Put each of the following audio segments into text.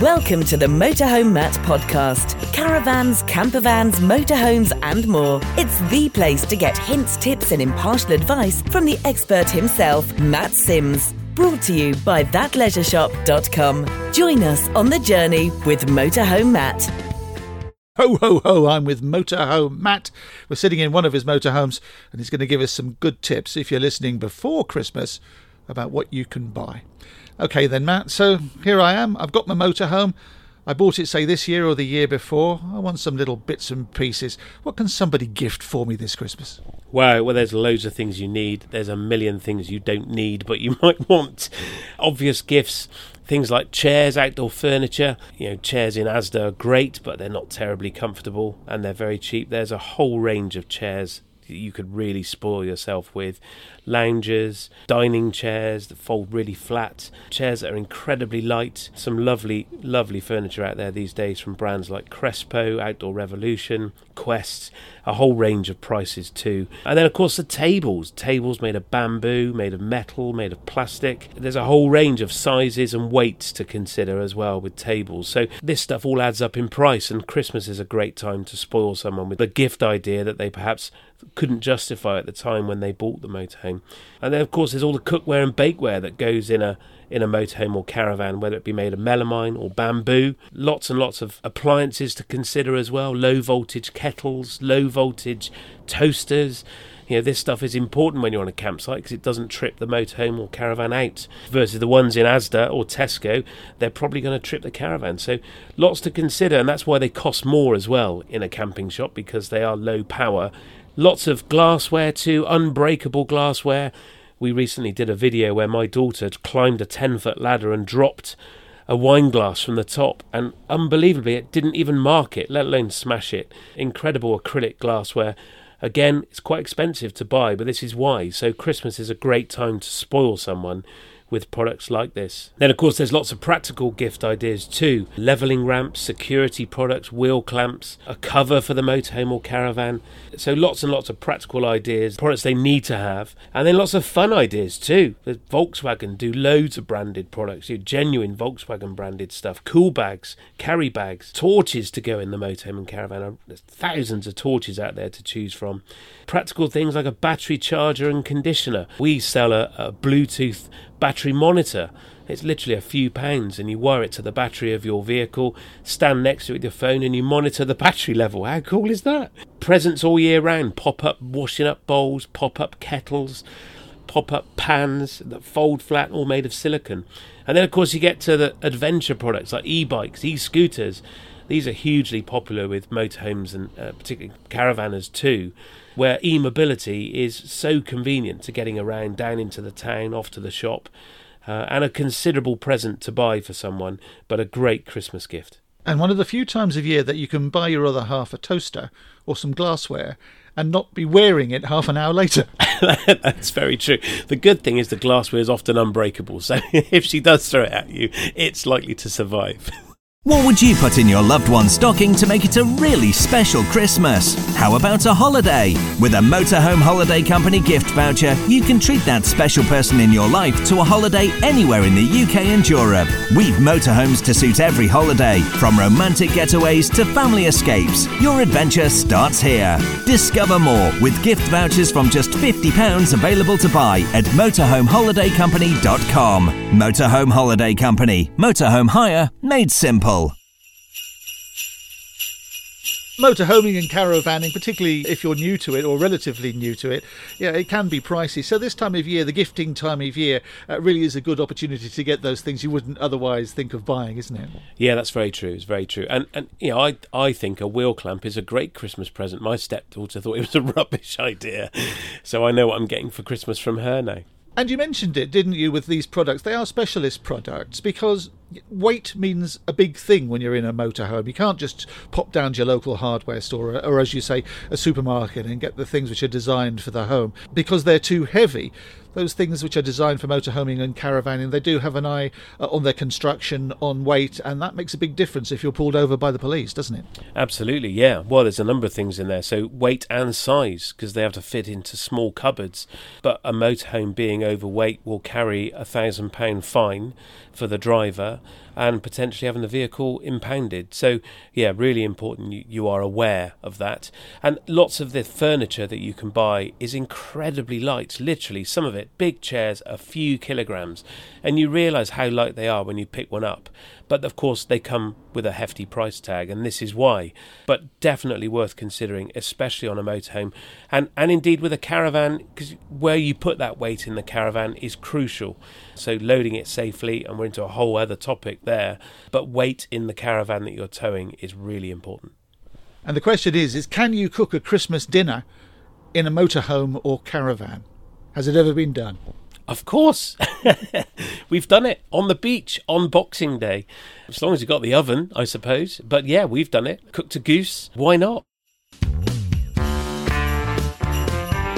Welcome to the Motorhome Matt podcast. Caravans, campervans, motorhomes and more. It's the place to get hints, tips and impartial advice from the expert himself, Matt Sims. Brought to you by ThatLeisureShop.com. Join us on the journey with Motorhome Matt. Ho, ho, ho, I'm with Motorhome Matt. We're sitting in one of his motorhomes and he's going to give us some good tips if you're listening before Christmas about what you can buy. Okay then, Matt, so here I am. I've got my motorhome. I bought it, say, this year or the year before. I want some little bits and pieces. What can somebody gift for me this Christmas? Wow, well, there's loads of things you need. There's a million things you don't need, but you might want. Obvious gifts. Things like chairs, outdoor furniture. You know, chairs in Asda are great, but they're not terribly comfortable and they're very cheap. There's a whole range of chairs that you could really spoil yourself with. Loungers, dining chairs that fold really flat, chairs that are incredibly light. Some lovely, lovely furniture out there these days from brands like Crespo, Outdoor Revolution, Quest, a whole range of prices too. And then, of course, the tables. Tables made of bamboo, made of metal, made of plastic. There's a whole range of sizes and weights to consider as well with tables. So this stuff all adds up in price, and Christmas is a great time to spoil someone with a gift idea that they perhaps couldn't justify at the time when they bought the motorhome. And then, of course, there's all the cookware and bakeware that goes in a motorhome or caravan, whether it be made of melamine or bamboo. Lots and lots of appliances to consider as well. Low voltage kettles, low voltage toasters. You know, this stuff is important when you're on a campsite because it doesn't trip the motorhome or caravan out. Versus the ones in Asda or Tesco, they're probably going to trip the caravan. So lots to consider, and that's why they cost more as well in a camping shop, because they are low power. Lots of glassware too, unbreakable glassware. We recently did a video where my daughter climbed a 10-foot ladder and dropped a wine glass from the top, and unbelievably it didn't even mark it, let alone smash it. Incredible acrylic glassware. Again, it's quite expensive to buy, but this is why. So Christmas is a great time to spoil someone with products like this. Then, of course, there's lots of practical gift ideas too. Levelling ramps, security products, wheel clamps, a cover for the motorhome or caravan. So lots and lots of practical ideas, products they need to have. And then lots of fun ideas too. Volkswagen do loads of branded products, genuine Volkswagen branded stuff. Cool bags, carry bags, torches to go in the motorhome and caravan. There's thousands of torches out there to choose from. Practical things like a battery charger and conditioner. We sell a Bluetooth battery monitor. It's literally a few pounds, and you wire it to the battery of your vehicle, stand next to it with your phone, and you monitor the battery level. How cool is that? Presents all year round. Pop-up washing up bowls, pop-up kettles, pop-up pans that fold flat, all made of silicone. And then, of course, you get to the adventure products like e-bikes, e-scooters. These are hugely popular with motorhomes and particularly caravanners too, where e-mobility is so convenient to getting around, down into the town, off to the shop, and a considerable present to buy for someone, but a great Christmas gift. And one of the few times of year that you can buy your other half a toaster or some glassware and not be wearing it half an hour later. That's very true. The good thing is the glassware is often unbreakable, so if she does throw it at you, it's likely to survive. What would you put in your loved one's stocking to make it a really special Christmas? How about a holiday? With a Motorhome Holiday Company gift voucher, you can treat that special person in your life to a holiday anywhere in the UK and Europe. We've motorhomes to suit every holiday, from romantic getaways to family escapes. Your adventure starts here. Discover more with gift vouchers from just £50 available to buy at motorhomeholidaycompany.com. Motorhome Holiday Company. Motorhome hire made simple. Motorhoming and caravanning, particularly if you're new to it or relatively new to it, it can be pricey. So this time of year, the gifting time of year, really is a good opportunity to get those things you wouldn't otherwise think of buying, isn't it? Yeah, that's very true. It's very true. And I think a wheel clamp is a great Christmas present. My stepdaughter thought it was a rubbish idea, so I know what I'm getting for Christmas from her now. And you mentioned it, didn't you, with these products? They are specialist products because weight means a big thing when you're in a motorhome. You can't just pop down to your local hardware store or, as you say, a supermarket and get the things which are designed for the home because they're too heavy. Those things which are designed for motorhoming and caravanning, they do have an eye on their construction, on weight, and that makes a big difference if you're pulled over by the police, doesn't it? Absolutely, yeah. Well, there's a number of things in there. So weight and size, because they have to fit into small cupboards. But a motorhome being overweight will carry a £1,000 fine for the driver, driver and potentially having the vehicle impounded. So yeah, really important you are aware of that. And lots of the furniture that you can buy is incredibly light, literally some of it, big chairs, a few kilograms, and you realise how light they are when you pick one up. But of course they come with a hefty price tag, and this is why. But definitely worth considering, especially on a motorhome, and indeed with a caravan, because where you put that weight in the caravan is crucial. So loading it safely, and we're into a whole other topic there, but weight in the caravan that you're towing is really important. And the question is can you cook a Christmas dinner in a motorhome or caravan? Has it ever been done? Of course. We've done it on the beach on Boxing Day. As long as you've got the oven, I suppose. But yeah, we've done it. Cooked a goose. Why not?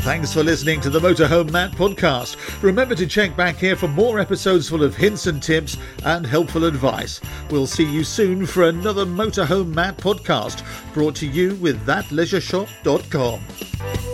Thanks for listening to the Motorhome Matt podcast. Remember to check back here for more episodes full of hints and tips and helpful advice. We'll see you soon for another Motorhome Matt podcast, brought to you with ThatLeisureShop.com.